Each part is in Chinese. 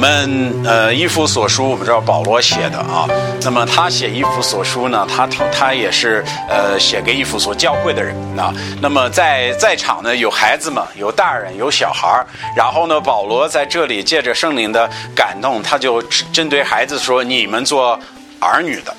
们以弗所书，我们知道保罗写的啊，那么他写以弗所书呢，他也是写给以弗所教会的人啊。那么在场呢有孩子们，有大人，有小孩，然后呢保罗在这里借着圣灵的感动，他就针对孩子说：“你们做儿女的。”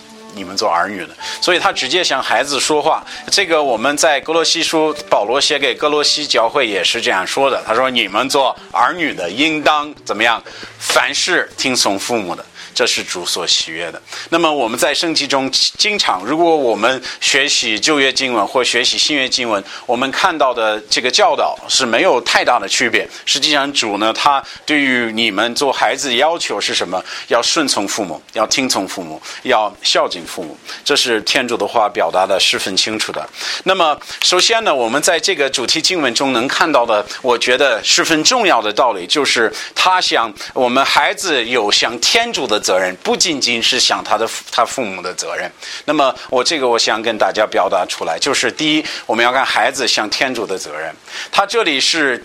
所以他直接向孩子说话。这个我们在哥罗西书，保罗写给哥罗西教会也是这样说的，他说：“你们做儿女的应当怎么样？凡事听从父母的，这是主所喜悦的。”那么我们在圣经中经常，如果我们学习旧约经文或学习新约经文，我们看到的这个教导是没有太大的区别。实际上主呢，他对于你们做孩子要求是什么？要顺从父母，要听从父母，要孝敬父母，这是天主的话表达的十分清楚的。那么首先呢，我们在这个主题经文中能看到的，我觉得十分重要的道理，就是他想我们孩子有向天主的责任，不仅仅是想他父母的责任。那么我想跟大家表达出来，就是第一，我们要看孩子向天主的责任。他这里是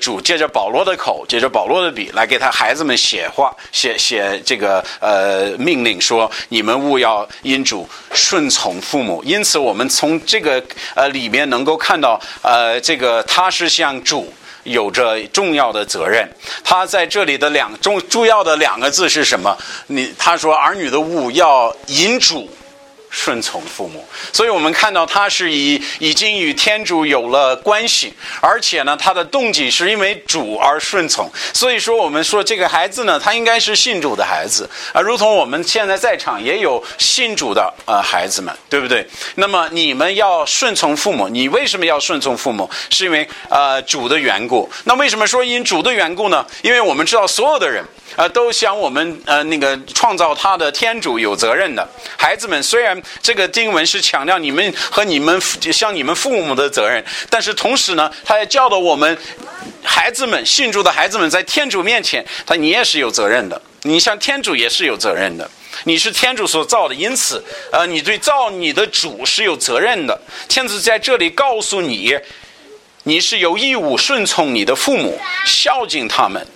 主借着保罗的口，借着保罗的笔来给他孩子们写这个命令，说你们务要因主顺从父母。因此我们从这个里面能够看到这个他是向主有着重要的责任。他在这里的重要的两个字是什么？他说儿女的务要因主顺从父母。所以我们看到他是已经与天主有了关系，而且呢他的动机是因为主而顺从。所以说我们说这个孩子呢，他应该是信主的孩子啊，如同我们现在在场也有信主的孩子们，对不对？那么你们要顺从父母。你为什么要顺从父母？是因为主的缘故。那为什么说因主的缘故呢？因为我们知道所有的人都向我们创造他的天主有责任的。孩子们，虽然这个经文是强调你们向你们父母的责任，但是同时呢，他也教导我们孩子们，信主的孩子们，在天主面前，你也是有责任的，你向天主也是有责任的，你是天主所造的，因此你对造你的主是有责任的。天主在这里告诉你，你是有义务顺从你的父母，孝敬他们。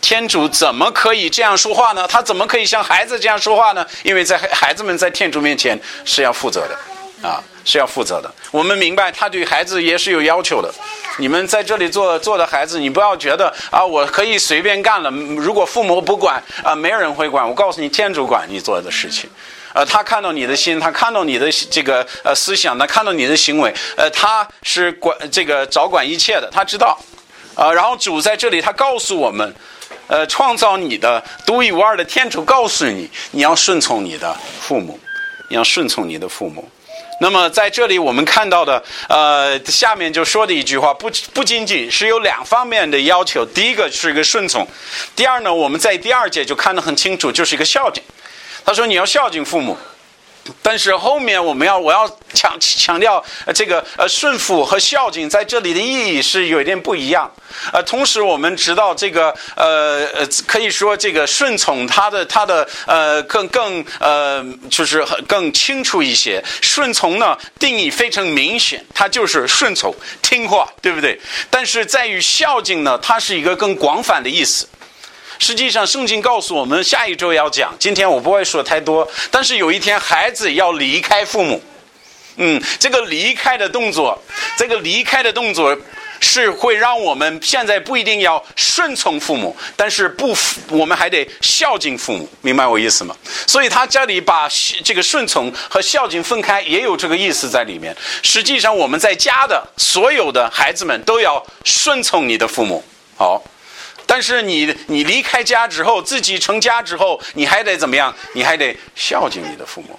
天主怎么可以这样说话呢？他怎么可以像孩子这样说话呢？因为在孩子们在天主面前是要负责的啊，是要负责的。我们明白他对孩子也是有要求的。你们在这里做的孩子，你不要觉得啊，我可以随便干了，如果父母不管啊，没有人会管。我告诉你，天主管你做的事情。他看到你的心，他看到你的这个思想，他看到你的行为，他是掌管一切的，他知道。然后主在这里他告诉我们，创造你的独一无二的天主告诉你，你要顺从你的父母。那么在这里我们看到的下面就说的一句话，不仅仅是有两方面的要求。第一个是一个顺从，第二呢，我们在第二节就看得很清楚，就是一个孝敬。他说你要孝敬父母，但是后面我要强调这个顺服和孝敬在这里的意义是有一点不一样。同时我们知道这个可以说这个顺从它的就是更清楚一些。顺从呢定义非常明显，它就是顺从听话，对不对？但是在于孝敬呢，它是一个更广泛的意思。实际上圣经告诉我们，下一周要讲，今天我不会说太多，但是有一天孩子要离开父母。这个离开的动作是会让我们现在不一定要顺从父母，但是我们还得孝敬父母，明白我意思吗？所以他这里把这个顺从和孝敬分开，也有这个意思在里面。实际上我们在家的所有的孩子们都要顺从你的父母，好，但是你离开家之后，自己成家之后，你还得怎么样？你还得孝敬你的父母，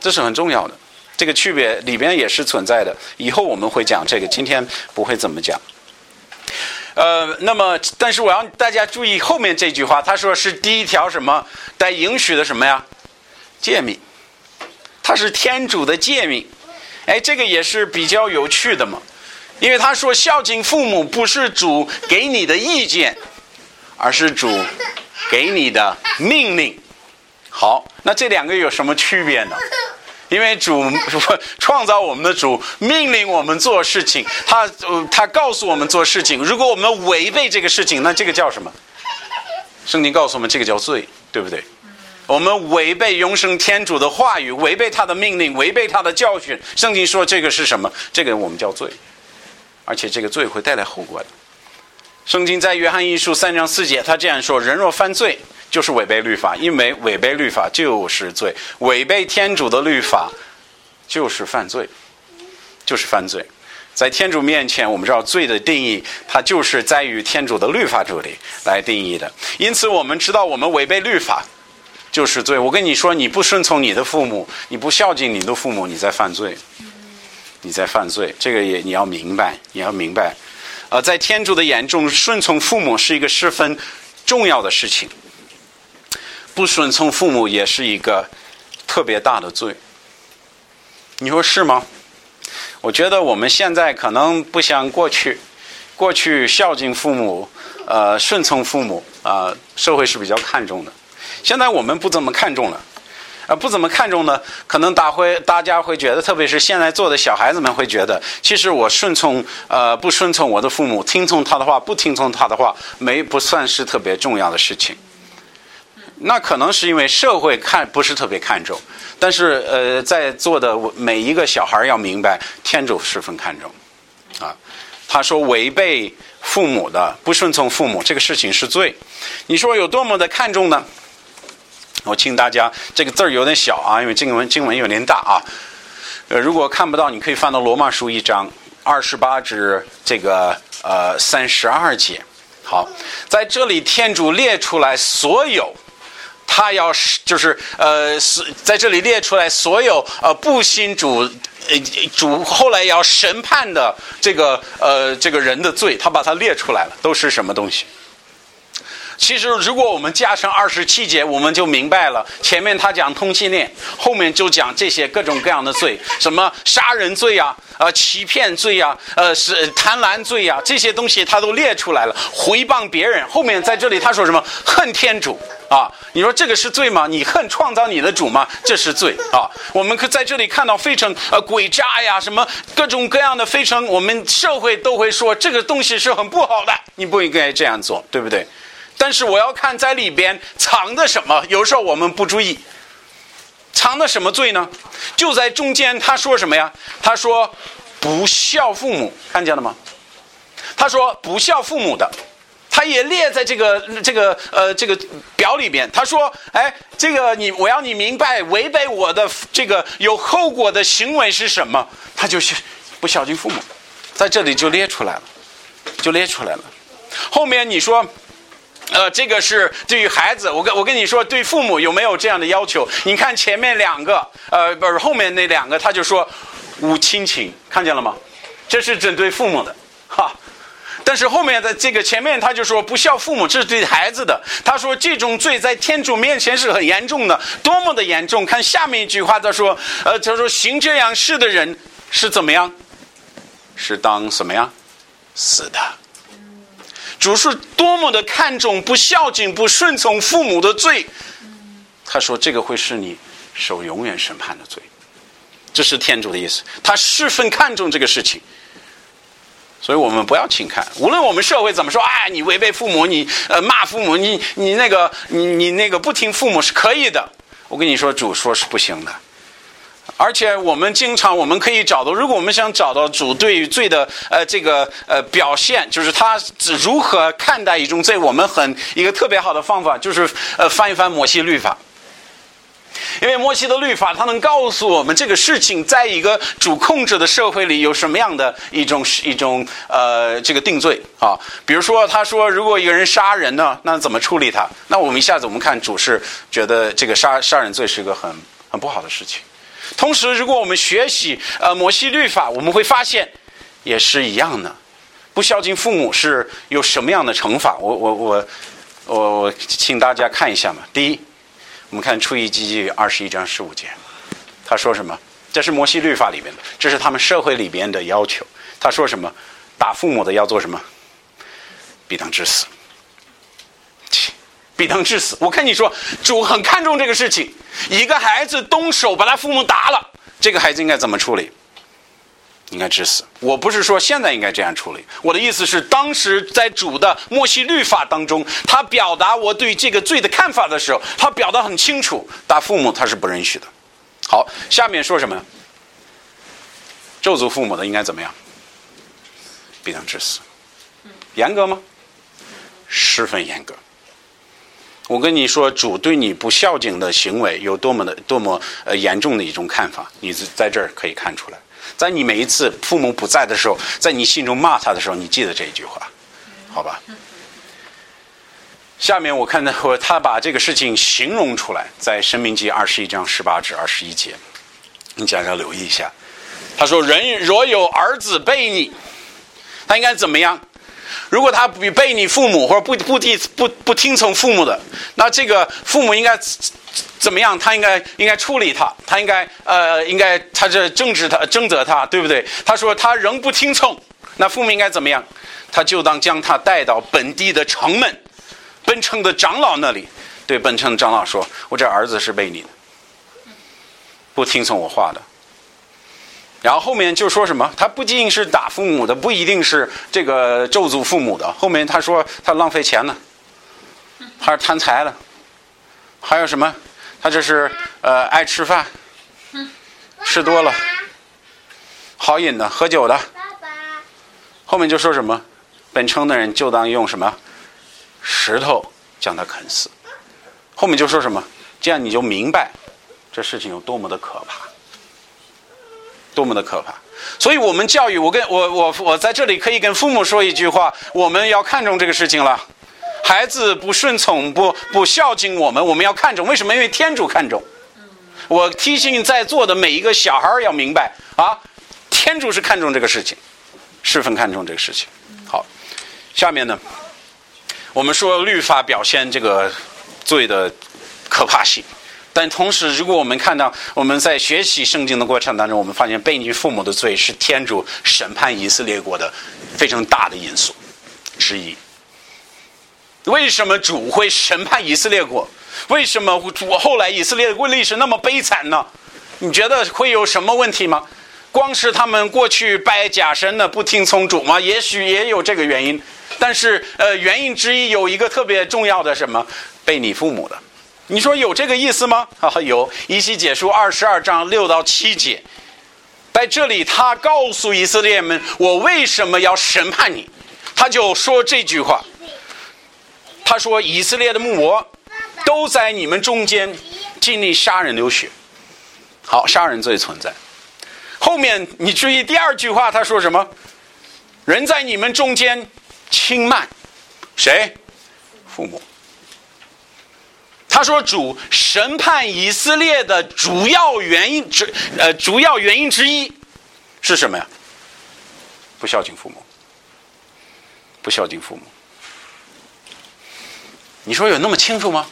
这是很重要的。这个区别里边也是存在的，以后我们会讲这个，今天不会怎么讲。那么但是我要大家注意后面这句话，他说是第一条什么带应许的什么呀？诫命，它是天主的诫命。这个也是比较有趣的嘛，因为他说孝敬父母不是主给你的意见，而是主给你的命令。好，那这两个有什么区别呢？因为主创造我们的主命令我们做事情，他告诉我们做事情，如果我们违背这个事情，那这个叫什么？圣经告诉我们这个叫罪，对不对？我们违背永生天主的话语，违背他的命令，违背他的教训。圣经说这个是什么？这个我们叫罪，而且这个罪会带来后果的。圣经在约翰一书3章4节，他这样说：人若犯罪，就是违背律法，因为违背律法就是罪，违背天主的律法就是犯罪，就是犯罪。在天主面前，我们知道罪的定义，它就是在于天主的律法这里来定义的。因此，我们知道我们违背律法就是罪。我跟你说，你不顺从你的父母，你不孝敬你的父母，你在犯罪，你在犯罪。这个也你要明白，你要明白。在天主的眼中，顺从父母是一个十分重要的事情，不顺从父母也是一个特别大的罪。你说是吗？我觉得我们现在可能不像过去孝敬父母，顺从父母，社会是比较看重的。现在我们不怎么看重了，不怎么看重呢？可能大家会觉得，特别是现在做的小孩子们会觉得，其实我顺从不顺从我的父母，听从他的话不听从他的话，不算是特别重要的事情。那可能是因为社会不是特别看重，但是在座的每一个小孩要明白，天主十分看重啊。他说违背父母的不顺从父母这个事情是罪，你说有多么的看重呢？我请大家，这个字儿有点小啊，因为经文有点大啊。如果看不到，你可以翻到罗马书1章28至这个32节。好，在这里天主列出来所有。他要就是在这里列出来所有不信主后来要审判的这个人的罪，他把它列出来了，都是什么东西？其实如果我们加上27节，我们就明白了。前面他讲通缉恋，后面就讲这些各种各样的罪，什么杀人罪啊，欺骗罪啊，贪婪罪啊，这些东西他都列出来了。回谤别人，后面在这里他说什么？恨天主。啊，你说这个是罪吗？你恨创造你的主吗？这是罪啊！我们可在这里看到非常诡诈呀，什么各种各样的非常，我们社会都会说这个东西是很不好的，你不应该这样做，对不对？但是我要看在里边藏的什么，有时候我们不注意，藏的什么罪呢？就在中间，他说什么呀？他说不孝父母，看见了吗？他说不孝父母的。他也列在这个表里边。他说：“哎，这个我要你明白，违背我的这个有后果的行为是什么？他就是不孝敬父母，在这里就列出来了，就列出来了。后面你说，这个是对于孩子，我跟你说，对父母有没有这样的要求？你看前面两个，不是后面那两个，他就说无亲情，看见了吗？这是针对父母的，哈。”但是后面的这个前面他就说不孝父母，这是对孩子的。他说这种罪在天主面前是很严重的，多么的严重！看下面一句话，他说，行这样事的人是怎么样？是当什么呀？死的。主是多么的看重不孝敬、不顺从父母的罪。他说这个会是你受永远审判的罪，这是天主的意思，他十分看重这个事情。所以我们不要轻看，无论我们社会怎么说，哎，你违背父母，你骂父母，你那个不听父母是可以的。我跟你说，主说是不行的。而且我们可以找到，如果我们想找到主对于罪的表现，就是他如何看待一种罪，我们一个特别好的方法就是翻一翻摩西律法。因为摩西的律法，它能告诉我们这个事情在一个主控制的社会里有什么样的一种这个定罪啊。比如说，他说如果一个人杀人呢，那怎么处理他？那我们一下子看主是觉得这个杀人罪是一个很不好的事情。同时，如果我们学习摩西律法，我们会发现也是一样的，不孝敬父母是有什么样的惩罚？我请大家看一下嘛。第一。我们看出埃及记21章15节，他说什么？这是摩西律法里面的，这是他们社会里边的要求。他说什么？打父母的要做什么？必当致死，必当致死。我跟你说，主很看重这个事情。一个孩子动手把他父母打了，这个孩子应该怎么处理？应该致死。我不是说现在应该这样处理，我的意思是当时在主的摩西律法当中，他表达我对这个罪的看法的时候，他表达很清楚，打父母他是不允许的。好，下面说什么？咒诅父母的应该怎么样？必当致死。严格吗？十分严格。我跟你说，主对你不孝敬的行为有多么严重的一种看法，你在这儿可以看出来。在你每一次父母不在的时候，在你心中骂他的时候，你记得这一句话，好吧？下面我看到他把这个事情形容出来，在《申命记》21章18至21节，你大家留意一下。他说：“人若有儿子悖逆，他应该怎么样？”如果他背你父母，或者不听从父母的，那这个父母应该怎么样？他应该处理他，他应该他这征责他，对不对？他说他仍不听从，那父母应该怎么样？他就当将他带到本地的城门，本城的长老那里，对本城的长老说：“我这儿子是悖逆的，不听从我话的。”然后后面就说什么？他不仅是打父母的，不一定是这个咒诅父母的。后面他说他浪费钱了，他是贪财了，还有什么？他这是爱吃饭，吃多了，好饮的，喝酒的。后面就说什么？本城的人就当用什么石头将他啃死。后面就说什么？这样你就明白这事情有多么的可怕。多么的可怕！所以我们教育，我在这里可以跟父母说一句话：我们要看重这个事情了。孩子不顺从、不孝敬我们要看重。为什么？因为天主看重。我提醒在座的每一个小孩要明白啊，天主是看重这个事情，十分看重这个事情。好，下面呢，我们说律法表现这个罪的可怕性。但同时，如果我们看到我们在学习圣经的过程当中，我们发现悖逆父母的罪是天主审判以色列国的非常大的因素之一。为什么主会审判以色列国？为什么主后来以色列国历史那么悲惨呢？你觉得会有什么问题吗？光是他们过去拜假神的不听从主吗？也许也有这个原因，但是原因之一有一个特别重要的什么？悖逆父母的。你说有这个意思吗？有。以西结书22章6到7节，在这里他告诉以色列们，我为什么要审判你？他就说这句话，他说以色列的牧我都在你们中间尽力杀人流血。好，杀人罪存在。后面你注意第二句话，他说什么？人在你们中间轻慢谁？父母。他说主审判以色列的主要原因之一是什么呀？不孝敬父母。不孝敬父母。你说有那么清楚吗？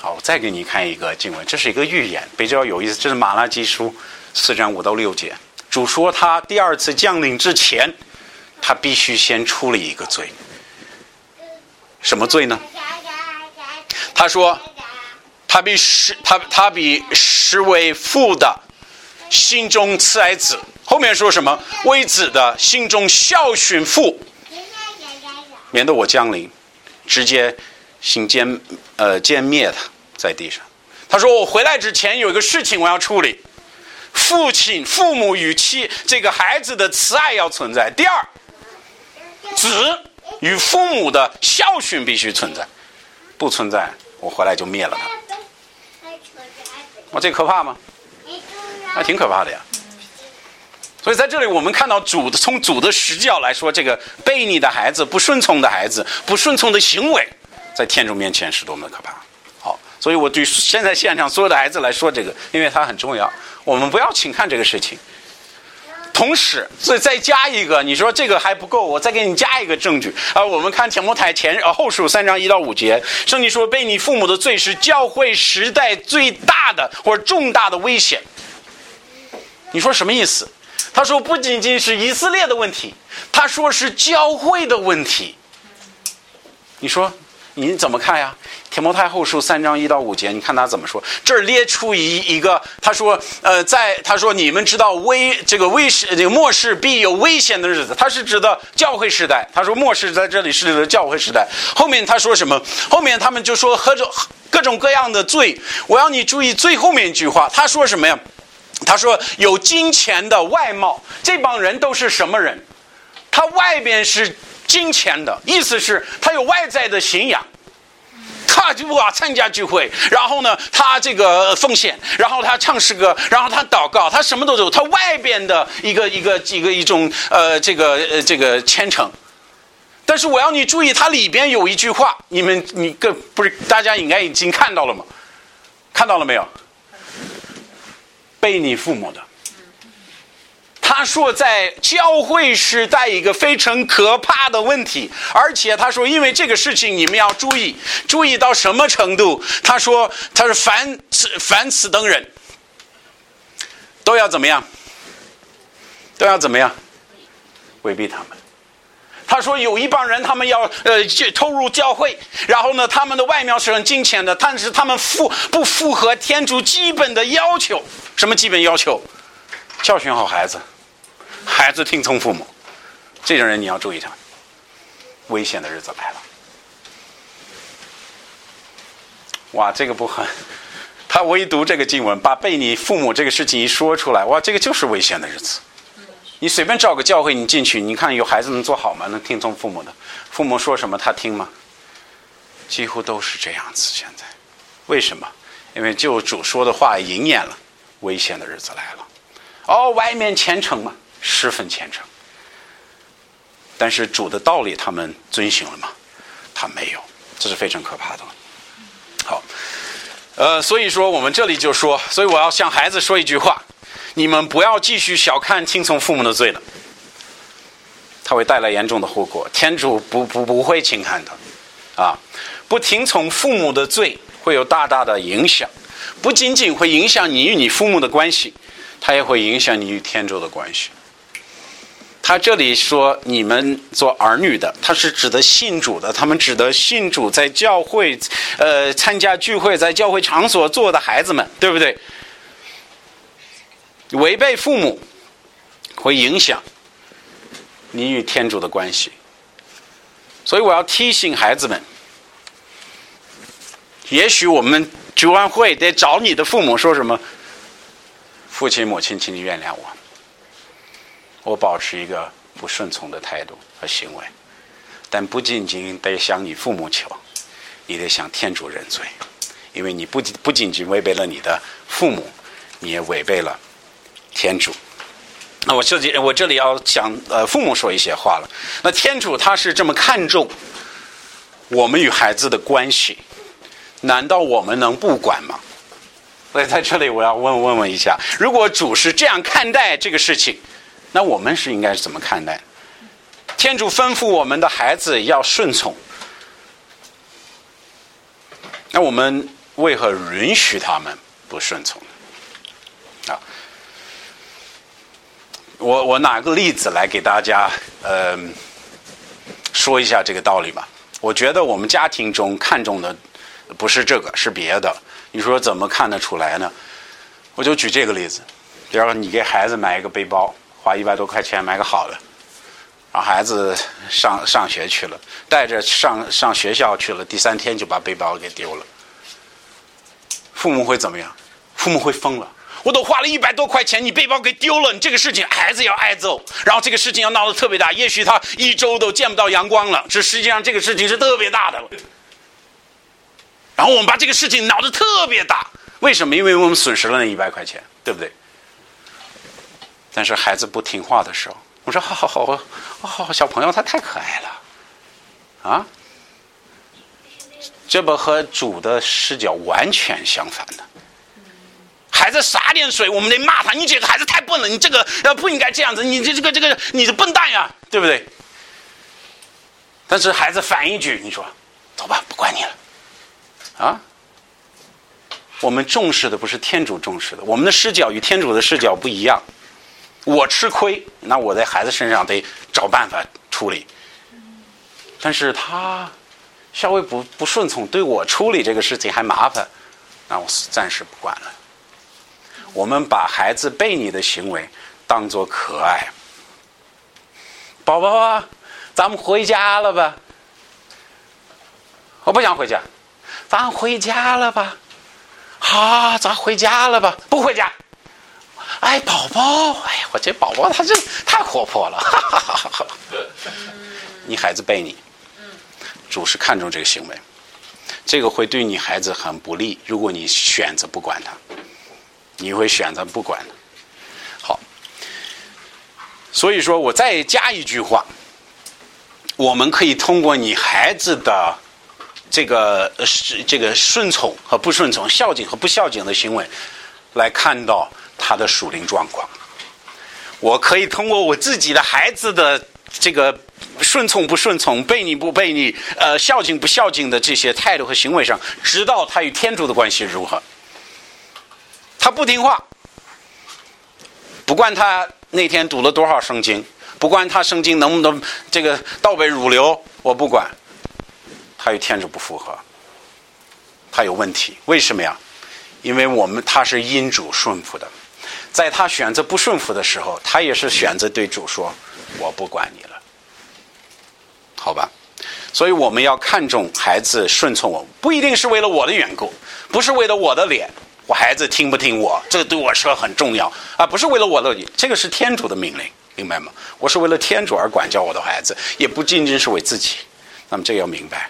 好，我再给你看一个经文，这是一个预言，比较有意思。这是马拉基书4章5到6节，主说他第二次降临之前，他必须先处理一个罪。什么罪呢？他说他必是为父的心中慈爱子。后面说什么？为子的心中孝顺父，免得我降临直接歼灭他在地上。他说我回来之前有一个事情我要处理，父母与妻这个孩子的慈爱要存在。第二，子与父母的孝顺必须存在，不存在我回来就灭了他。我这可怕吗？还挺可怕的呀。所以在这里我们看到从主的视角来说，这个悖逆的孩子、不顺从的孩子、不顺从的行为，在天主面前是多么的可怕。好，所以我对现在现场所有的孩子来说，这个因为它很重要，我们不要轻看这个事情。同时，所以再加一个，你说这个还不够，我再给你加一个证据啊！我们看提摩太后书3章1到5节，圣经说悖逆父母的罪是教会时代最大的或者重大的危险。你说什么意思？他说不仅仅是以色列的问题，他说是教会的问题。你说你怎么看呀？提摩太后书3章1到5节，你看他怎么说？这儿列出一个，他说，他说你们知道末世必有危险的日子，他是指的教会时代。他说末世在这里是指的教会时代。后面他说什么？后面他们就说各种各样的罪。我要你注意最后面一句话，他说什么呀？他说有金钱的外貌，这帮人都是什么人？他外边是金钱的，意思是他有外在的信仰，他就参加聚会，然后呢他这个奉献，然后他唱诗歌，然后他祷告，他什么都做，他外边的一种这个虔诚。但是我要你注意，它里边有一句话，大家应该已经看到了吗？看到了没有？背你父母的。他说在教会时代一个非常可怕的问题，而且他说因为这个事情你们要注意到什么程度？他说他是凡此等人都要怎么样？都要怎么样？规避他们。他说有一帮人他们要投入教会，然后呢他们的外貌是很金钱的，但是他们不符合天主基本的要求。什么基本要求？教训好孩子，孩子听从父母，这种人你要注意他，危险的日子来了。哇，这个不狠！他唯独这个经文把背你父母这个事情一说出来，哇，这个就是危险的日子。你随便找个教会你进去，你看有孩子能做好吗？能听从父母的？父母说什么他听吗？几乎都是这样子。现在为什么？因为救主说的话应验了，危险的日子来了。外面虔诚嘛，十分虔诚，但是主的道理他们遵循了吗？他没有，这是非常可怕的。好，所以说我们这里就说，所以我要向孩子说一句话，你们不要继续小看听从父母的罪了，它会带来严重的后果，天主不会轻看的啊！不听从父母的罪会有大大的影响，不仅仅会影响你与你父母的关系，它也会影响你与天主的关系。他这里说你们做儿女的，他是指的信主的，他们指的信主在教会参加聚会，在教会场所做的孩子们，对不对？违背父母会影响你与天主的关系，所以我要提醒孩子们，也许我们聚完会得找你的父母说什么？父亲母亲，请你原谅我保持一个不顺从的态度和行为，但不仅仅得向你父母求，你得向天主认罪，因为你不仅仅违背了你的父母，你也违背了天主。那我这里要讲父母说一些话了。那天主他是这么看重我们与孩子的关系，难道我们能不管吗？所以在这里我要问一下，如果主是这样看待这个事情，那我们是应该怎么看待？天主吩咐我们的孩子要顺从，那我们为何允许他们不顺从呢？啊，我拿个例子来给大家说一下这个道理吧。我觉得我们家庭中看重的不是这个，是别的。你说怎么看得出来呢？我就举这个例子，比如你给孩子买一个背包，花100多块钱买个好的，然后孩子上学去了，带着上学校去了，第3天就把背包给丢了，父母会怎么样？父母会疯了，我都花了100多块钱，你背包给丢了，你这个事情孩子要挨揍，然后这个事情要闹得特别大，也许他1周都见不到阳光了，这实际上这个事情是特别大的了。然后我们把这个事情闹得特别大，为什么？因为我们损失了那100块钱，对不对？但是孩子不听话的时候，我说好，小朋友他太可爱了啊，这不和主的视角完全相反的。孩子洒点水，我们得骂他，你这个孩子太笨了，你这个不应该这样子，你这个你是笨蛋呀，对不对？但是孩子反一句，你说走吧，不管你了。啊，我们重视的不是天主重视的，我们的视角与天主的视角不一样。我吃亏，那我在孩子身上得找办法处理，但是他稍微不顺从，对我处理这个事情还麻烦，那我暂时不管了。我们把孩子悖逆的行为当作可爱。宝宝啊，咱们回家了吧？我不想回家。咱回家了吧？好、啊，咱回家了吧？不回家。哎，宝宝，哎呀，我这宝宝他这太活泼了，哈哈哈哈！你孩子悖逆，主是看重这个行为，这个会对你孩子很不利。如果你选择不管他，你会选择不管他。好，所以说我再加一句话，我们可以通过你孩子的这个顺从和不顺从、孝敬和不孝敬的行为，来看到他的属灵状况。我可以通过我自己的孩子的这个顺从不顺从、悖逆不悖逆、孝敬不孝敬的这些态度和行为上，知道他与天主的关系如何。他不听话，不管他那天读了多少圣经，不管他圣经能不能这个倒背如流，我不管，他与天主不符合，他有问题。为什么呀？因为他是因主顺服的，在他选择不顺服的时候，他也是选择对主说我不管你了，好吧。所以我们要看重孩子顺从我，不一定是为了我的缘故，不是为了我的脸，我孩子听不听我，这个对我说很重要啊，不是为了我的脸，这个是天主的命令，明白吗？我是为了天主而管教我的孩子，也不仅仅是为自己，那么这个要明白。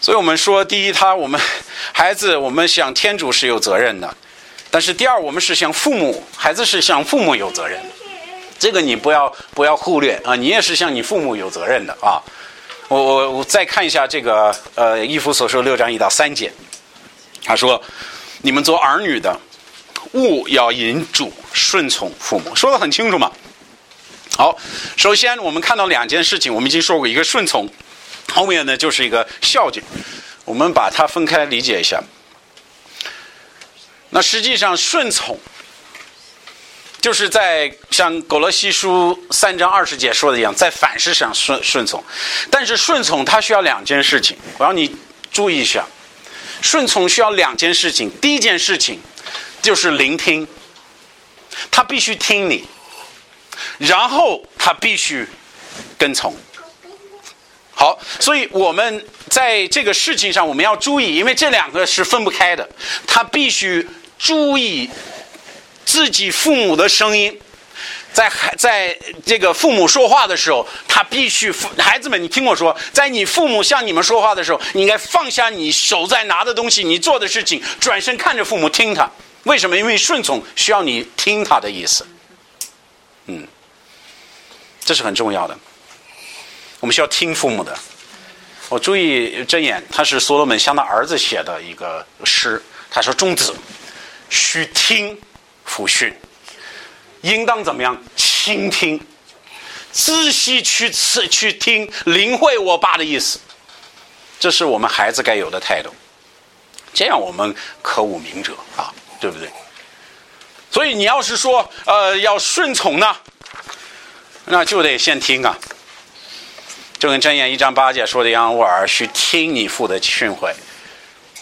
所以我们说，第一，我们孩子，我们向天主是有责任的；但是第二，我们是向父母，孩子是向父母有责任的，这个你不要忽略啊！你也是向你父母有责任的啊！我再看一下这个一夫所说6章1到3节，他说：“你们做儿女的，务要引主顺从父母。”说得很清楚嘛。好，首先我们看到两件事情，我们已经说过，一个顺从。后面呢就是一个孝敬，我们把它分开理解一下。那实际上顺从就是在像狗罗西书3章20节说的一样，在凡事上顺从，但是顺从它需要两件事情，我让你注意一下，顺从需要两件事情。第一件事情就是聆听，他必须听你，然后他必须跟从。好，所以我们在这个事情上我们要注意，因为这两个是分不开的，他必须注意自己父母的声音，在这个父母说话的时候，他必须，孩子们你听我说，在你父母向你们说话的时候，你应该放下你手在拿的东西，你做的事情，转身看着父母听他。为什么？因为顺从需要你听他的意思，这是很重要的，我们需要听父母的。我注意箴言，他是所罗门向他儿子写的一个诗，他说：“众子，须听父训，应当怎么样？倾听，仔细去听，领会我爸的意思。”这是我们孩子该有的态度，这样我们可武明者啊，对不对？所以你要是说要顺从呢，那就得先听啊。就跟箴言1章8节说的一样，我儿需听你父的训诲，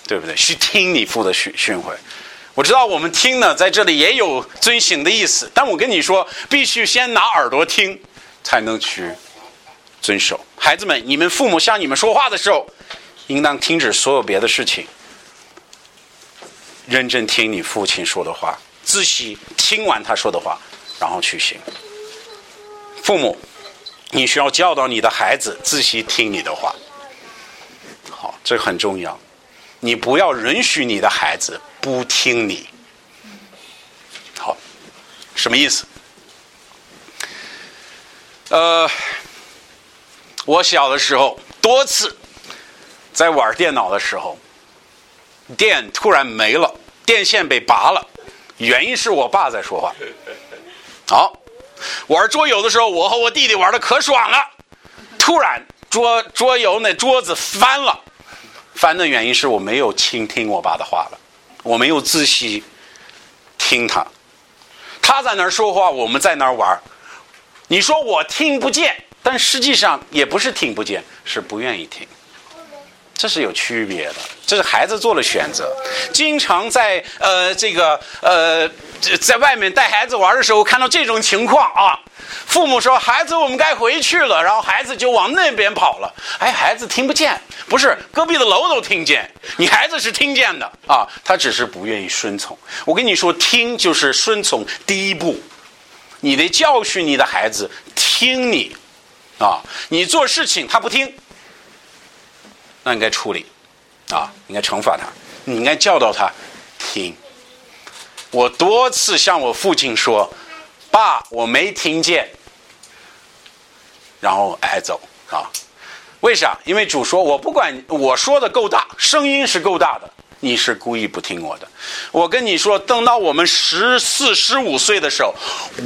对不对？需听你父的训诲。我知道我们听呢，在这里也有遵行的意思，但我跟你说，必须先拿耳朵听，才能去遵守。孩子们，你们父母向你们说话的时候，应当停止所有别的事情，认真听你父亲说的话，仔细听完他说的话，然后去行。父母，你需要教导你的孩子仔细听你的话，好，这很重要。你不要允许你的孩子不听你。好，什么意思？我小的时候多次在玩电脑的时候，电突然没了，电线被拔了，原因是我爸在说话。好。玩桌游的时候，我和我弟弟玩的可爽了，突然桌游那桌子翻了，翻的原因是我没有倾听我爸的话了，我没有仔细听他在那儿说话，我们在那儿玩，你说我听不见，但实际上也不是听不见，是不愿意听。这是有区别的，这是孩子做了选择。经常在在外面带孩子玩的时候，看到这种情况啊，父母说孩子我们该回去了，然后孩子就往那边跑了，哎，孩子听不见，不是隔壁的楼都听见，你孩子是听见的啊，他只是不愿意顺从。我跟你说，听就是顺从第一步，你得教训你的孩子听你啊，你做事情他不听，那应该处理啊，应该惩罚他，你应该教导他听。我多次向我父亲说，爸我没听见，然后挨揍啊。为啥？因为主说我不管我说的够大，声音是够大的，你是故意不听我的。我跟你说，等到我们14、15岁的时候，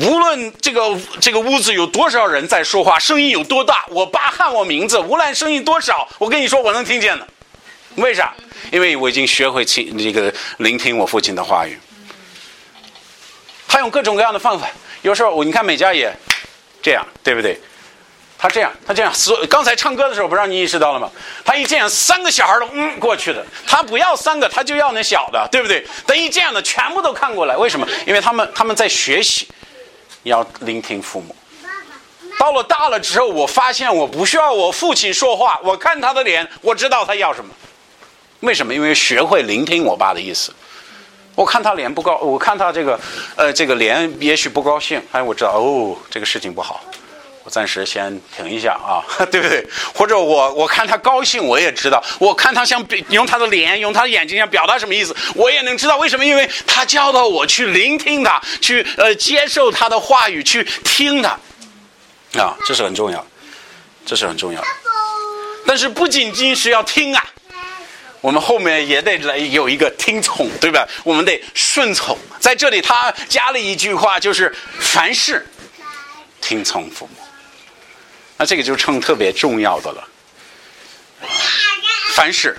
无论这个屋子有多少人在说话，声音有多大，我爸喊我名字，无论声音多少，我跟你说我能听见的。为啥？因为我已经学会这个聆听我父亲的话语。他用各种各样的方法，有时候你看美嘉也这样，对不对？他这样，刚才唱歌的时候不让你意识到了吗？他一这样，3个小孩都过去的，他不要3个，他就要那小的，对不对？他一这样的，全部都看过来，为什么？因为他们在学习，要聆听父母。到了大了之后，我发现我不需要我父亲说话，我看他的脸，我知道他要什么。为什么？因为学会聆听我爸的意思。我看他脸不高，我看他这个脸也许不高兴，哎，我知道哦，这个事情不好。我暂时先停一下啊，对不对？或者我看他高兴，我也知道，我看他想用他的脸、用他的眼睛想表达什么意思，我也能知道为什么，因为他教导我去聆听他，去接受他的话语，去听他啊，这是很重要，这是很重要。但是不仅仅是要听啊，我们后面也得来有一个听从，对吧？我们得顺从。在这里他加了一句话，就是凡事听从父母。那这个就成特别重要的了，凡事，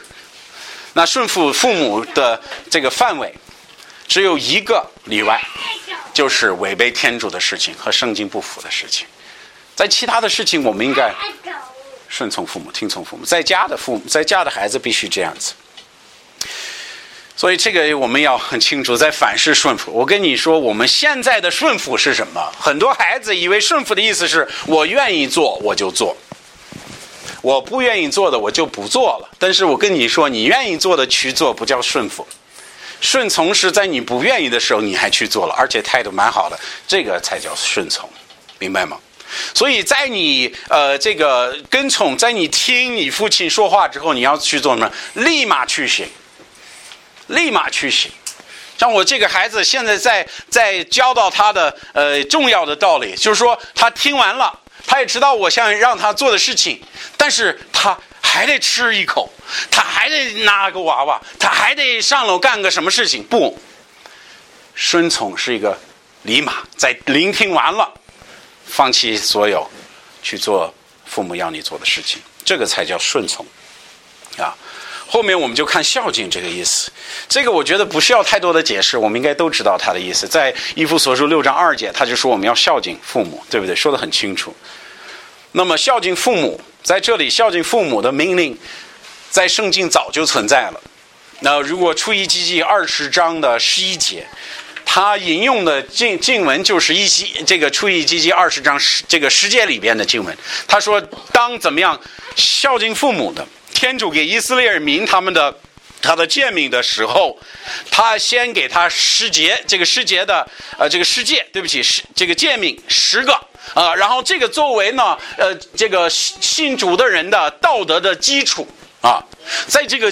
那顺服父母的这个范围，只有一个例外，就是违背天主的事情和圣经不符的事情。在其他的事情，我们应该顺从父母，听从父母。在家的孩子必须这样子。所以这个我们要很清楚，在凡事顺服。我跟你说，我们现在的顺服是什么？很多孩子以为顺服的意思是我愿意做我就做，我不愿意做的我就不做了。但是我跟你说，你愿意做的去做不叫顺服，顺从是在你不愿意的时候你还去做了，而且态度蛮好的，这个才叫顺从，明白吗？所以在你这个跟从，在你听你父亲说话之后，你要去做什么？立马去行。立马去行。像我这个孩子现在在教导他的重要的道理，就是说他听完了，他也知道我想让他做的事情，但是他还得吃一口，他还得拿个娃娃，他还得上楼干个什么事情。不，顺从是一个立马，在聆听完了放弃所有去做父母要你做的事情，这个才叫顺从啊。后面我们就看孝敬这个意思，这个我觉得不需要太多的解释，我们应该都知道它的意思。在以弗所书6章2节，他就说我们要孝敬父母，对不对？说得很清楚。那么孝敬父母，在这里孝敬父母的命令，在圣经早就存在了。那如果出埃及记20章11节，他引用的经文就是这个出埃及记20章这个10节里边的经文。他说，当怎么样孝敬父母的？天主给以色列民他的诫命的时候，他先给他这个诫命10个啊，然后这个作为呢这个信主的人的道德的基础啊，在这个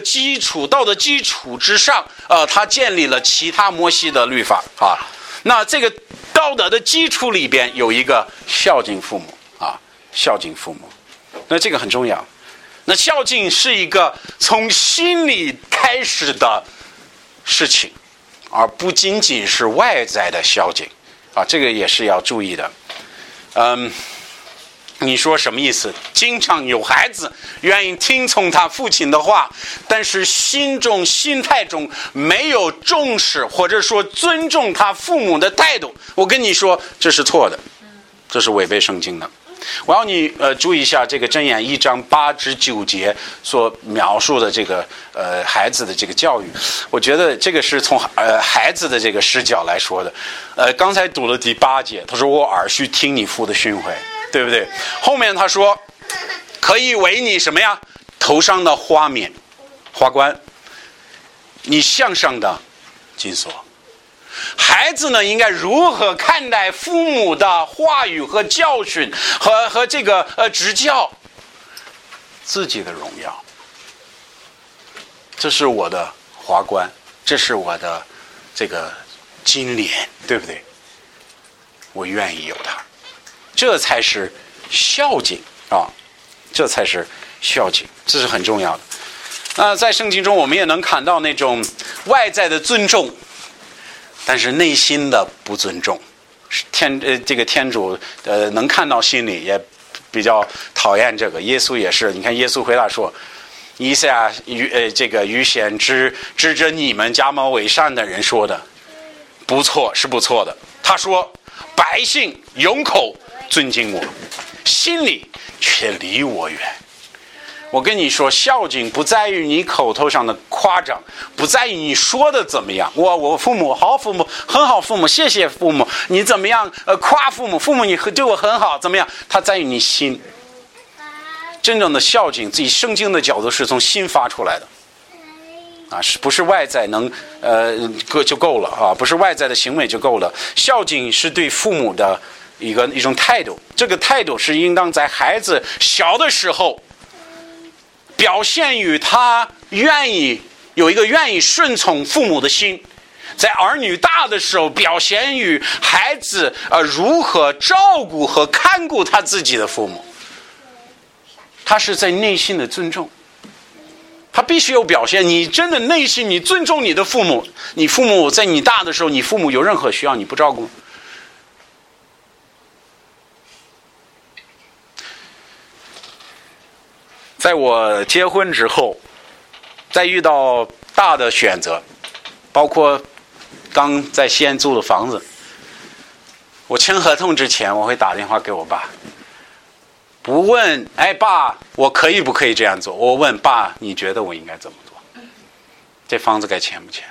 道德基础之上，他建立了其他摩西的律法啊。那这个道德的基础里边有一个孝敬父母啊，孝敬父母，那这个很重要。那孝敬是一个从心里开始的事情，而不仅仅是外在的孝敬啊，这个也是要注意的。你说什么意思？经常有孩子愿意听从他父亲的话，但是心态中没有重视或者说尊重他父母的态度，我跟你说这是错的，这是违背圣经的。我要你注意一下这个箴言1章8至9节所描述的这个孩子的这个教育，我觉得这个是从孩子的这个视角来说的。刚才读了第8节，他说我耳须听你父的训诲，对不对？后面他说可以为你什么呀？头上的花冕、花冠，你项上的金锁。孩子呢，应该如何看待父母的话语和教训和这个执教？自己的荣耀，这是我的华冠，这是我的这个金莲，对不对？我愿意有它，这才是孝敬啊，这才是孝敬，这是很重要的。那在圣经中，我们也能看到那种外在的尊重。但是内心的不尊重，天主能看到心里，也比较讨厌这个。耶稣也是，你看耶稣回答说：“以赛亚预先指着你们假冒伪善的人说的，不错，是不错的。”他说：“百姓用口尊敬我，心里却离我远。”我跟你说，孝敬不在于你口头上的夸张，不在于你说的怎么样。我父母好，父母很好，父母谢谢父母，你怎么样？夸父母，父母你对我很好，怎么样？它在于你心。真正的孝敬，自己圣经的角度是从心发出来的，啊，是不是外在能就够了啊？不是外在的行为就够了。孝敬是对父母的一种态度，这个态度是应当在孩子小的时候。表现于他有一个愿意顺从父母的心，在儿女大的时候表现于孩子如何照顾和看顾他自己的父母，他是在内心的尊重，他必须有表现。你真的内心你尊重你的父母，你父母在你大的时候，你父母有任何需要你不照顾，在我结婚之后，在遇到大的选择，包括刚在西安租的房子，我签合同之前我会打电话给我爸，不问爸我可以不可以这样做，我问爸你觉得我应该怎么做，这房子该签不签？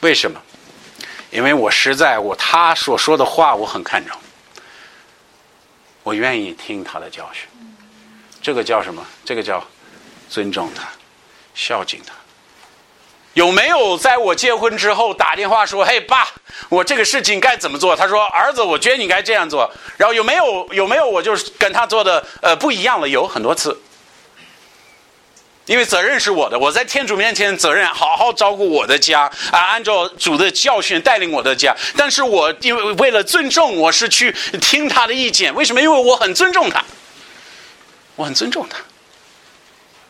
为什么？因为他所说的话我很看重，我愿意听他的教训。这个叫什么？这个叫尊重他，孝敬他。有没有在我结婚之后打电话说：“嘿，爸，我这个事情该怎么做？”他说：“儿子，我觉得你该这样做。”然后有没有我就是跟他做的不一样了？有很多次，因为责任是我的，我在天主面前责任好好照顾我的家啊，按照主的教训带领我的家。但是我因为为了尊重，我是去听他的意见。为什么？因为我很尊重他。我很尊重他，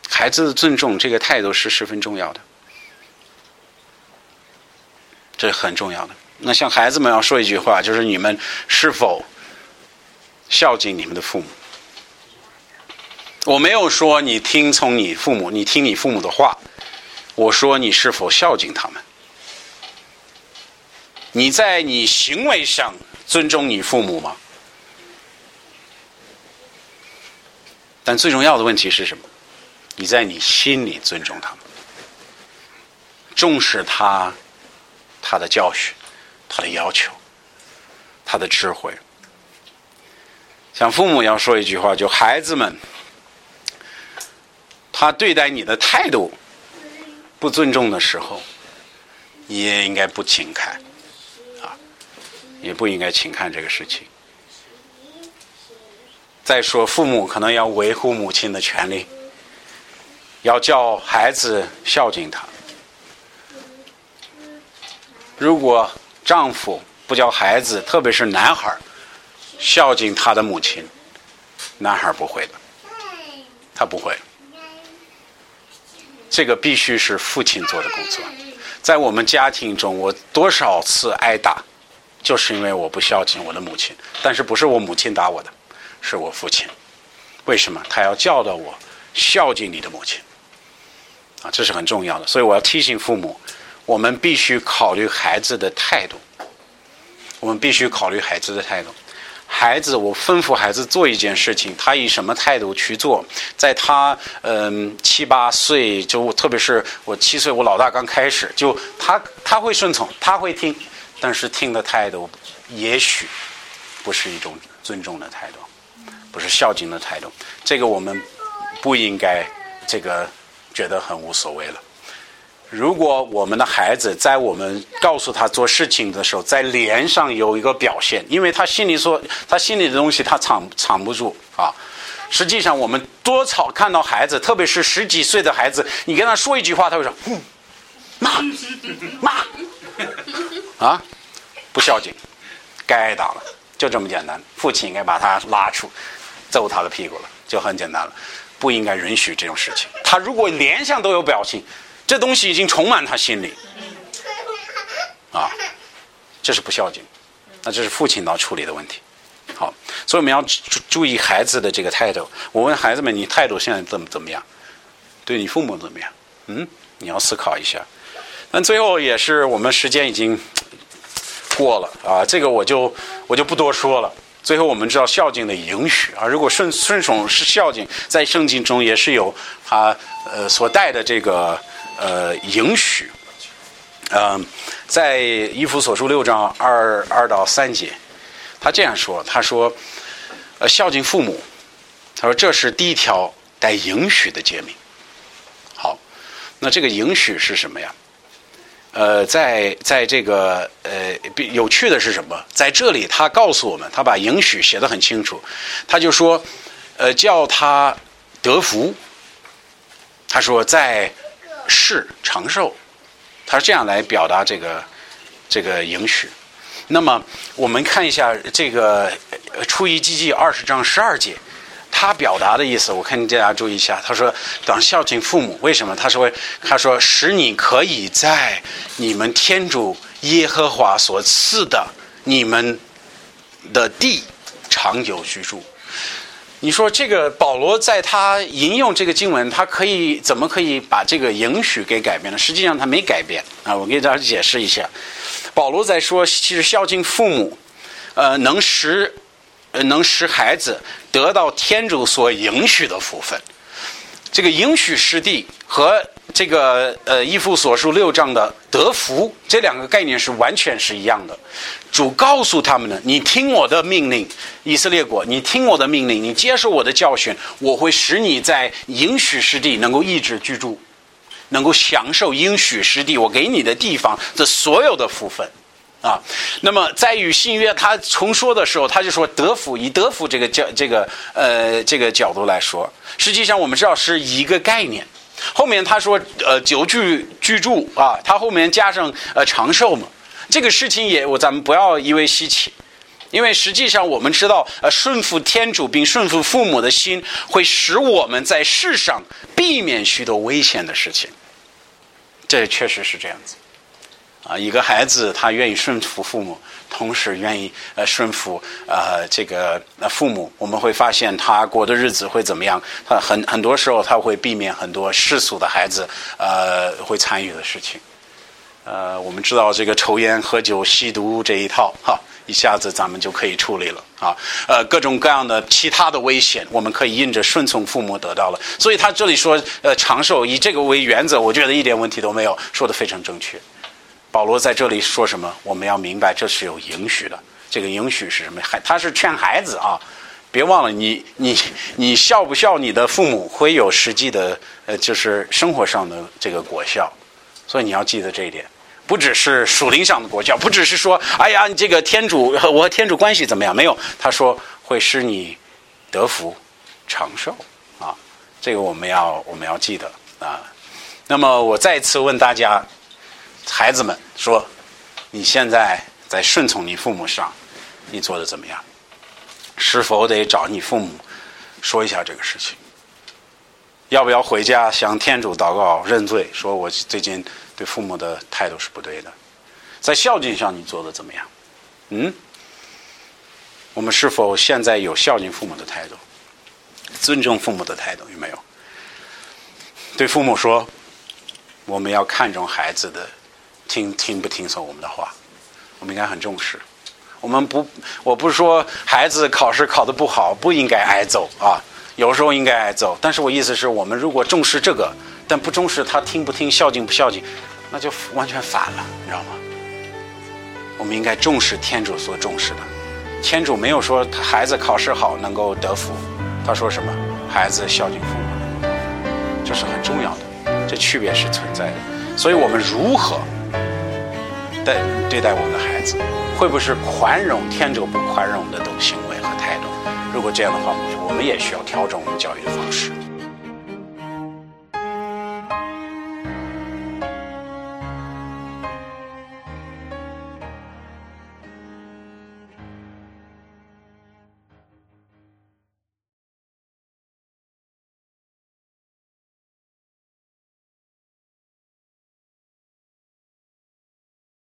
孩子的尊重这个态度是十分重要的，这是很重要的。那像孩子们要说一句话，就是你们是否孝敬你们的父母？我没有说你听从你父母，你听你父母的话，我说你是否孝敬他们？你在你行为上尊重你父母吗？但最重要的问题是什么？你在你心里尊重他们，重视他的教训，他的要求，他的智慧。像父母要说一句话，就孩子们，他对待你的态度不尊重的时候，你也应该不轻看啊，也不应该轻看这个事情。再说，父母可能要维护母亲的权利，要叫孩子孝敬他。如果丈夫不叫孩子，特别是男孩孝敬他的母亲，男孩不会的，他不会。这个必须是父亲做的工作。在我们家庭中，我多少次挨打，就是因为我不孝敬我的母亲，但是不是我母亲打我的。是我父亲，为什么他要教导我孝敬你的母亲啊？这是很重要的。所以我要提醒父母，我们必须考虑孩子的态度，我们必须考虑孩子的态度。孩子，我吩咐孩子做一件事情，他以什么态度去做，在他7、8岁，就特别是我7岁，我老大刚开始，就他会顺从，他会听，但是听的态度也许不是一种尊重的态度，不是孝敬的态度，这个我们不应该这个觉得很无所谓了。如果我们的孩子在我们告诉他做事情的时候，在脸上有一个表现，因为他心里说他心里的东西他藏不住啊。实际上我们多少看到孩子，特别是10几岁的孩子，你跟他说一句话，他会说妈啊，不孝敬，该挨打了，就这么简单。父亲应该把他拉出，揍他的屁股了，就很简单了。不应该允许这种事情。他如果脸上都有表情，这东西已经充满他心里啊，这是不孝敬，那这是父亲要处理的问题。好，所以我们要注意孩子的这个态度。我问孩子们，你态度现在怎么样，对你父母怎么样，你要思考一下。但最后也是我们时间已经过了啊，这个我就不多说了。最后我们知道孝敬的允许啊，如果顺从是孝敬，在圣经中也是有它所带的这个允许。在以弗所书6章2到3节，他这样说，他说孝敬父母，他说这是第一条带允许的诫命。好，那这个允许是什么呀？在这个有趣的是什么？在这里他告诉我们，他把允许写得很清楚，他就说，叫他得福，他说在世长寿，他是这样来表达这个允许。那么我们看一下这个出埃及记20章12节，他表达的意思，我看大家注意一下。他说当孝敬父母，为什么？他说使你可以在你们天主耶和华所赐的你们的地长久居住。你说这个保罗在他引用这个经文，他怎么可以把这个允许给改变呢？实际上他没改变啊，我给大家解释一下。保罗在说，其实孝敬父母能使孩子得到天主所允许的福分。这个允许失地和这个以弗所书6章的得福，这两个概念是完全是一样的。主告诉他们呢，你听我的命令，以色列国，你听我的命令，你接受我的教训，我会使你在允许失地能够一直居住，能够享受允许失地我给你的地方的所有的福分啊。那么在与新约他重说的时候，他就说得福，以得福这个角度来说，实际上我们知道是一个概念。后面他说久居住啊，他后面加上长寿嘛，这个事情也咱们不要以为稀奇，因为实际上我们知道顺服天主并顺服父母的心会使我们在世上避免许多危险的事情，这确实是这样子啊。一个孩子他愿意顺服父母，同时愿意顺服父母，我们会发现他过的日子会怎么样？他很多时候他会避免很多世俗的孩子会参与的事情。我们知道这个抽烟、喝酒、吸毒这一套哈，一下子咱们就可以处理了啊。各种各样的其他的危险，我们可以因着顺从父母得到了。所以他这里说长寿以这个为原则，我觉得一点问题都没有，说得非常正确。保罗在这里说什么？我们要明白这是有允许的。这个允许是什么？他是劝孩子啊，别忘了你孝不孝你的父母，会有实际的就是生活上的这个果效。所以你要记得这一点，不只是属灵上的果效，不只是说哎呀这个天主我和天主关系怎么样，没有，他说会使你得福长寿啊，这个我们要记得啊。那么我再次问大家。孩子们说，你现在在顺从你父母上你做的怎么样？是否得找你父母说一下这个事情？要不要回家向天主祷告认罪，说我最近对父母的态度是不对的？在孝敬上你做的怎么样？我们是否现在有孝敬父母的态度，尊重父母的态度，有没有？对父母说，我们要看重孩子的听不听从我们的话，我们应该很重视。我不是说孩子考试考得不好不应该挨揍啊，有时候应该挨揍，但是我意思是我们如果重视这个，但不重视他听不听、孝敬不孝敬，那就完全反了，你知道吗？我们应该重视天主所重视的。天主没有说孩子考试好能够得福，他说什么？孩子孝敬父母，这是很重要的，这区别是存在的。所以我们如何对待我们的孩子，会不会是宽容天主不宽容的行为和态度？如果这样的话，我们也需要调整我们教育的方式。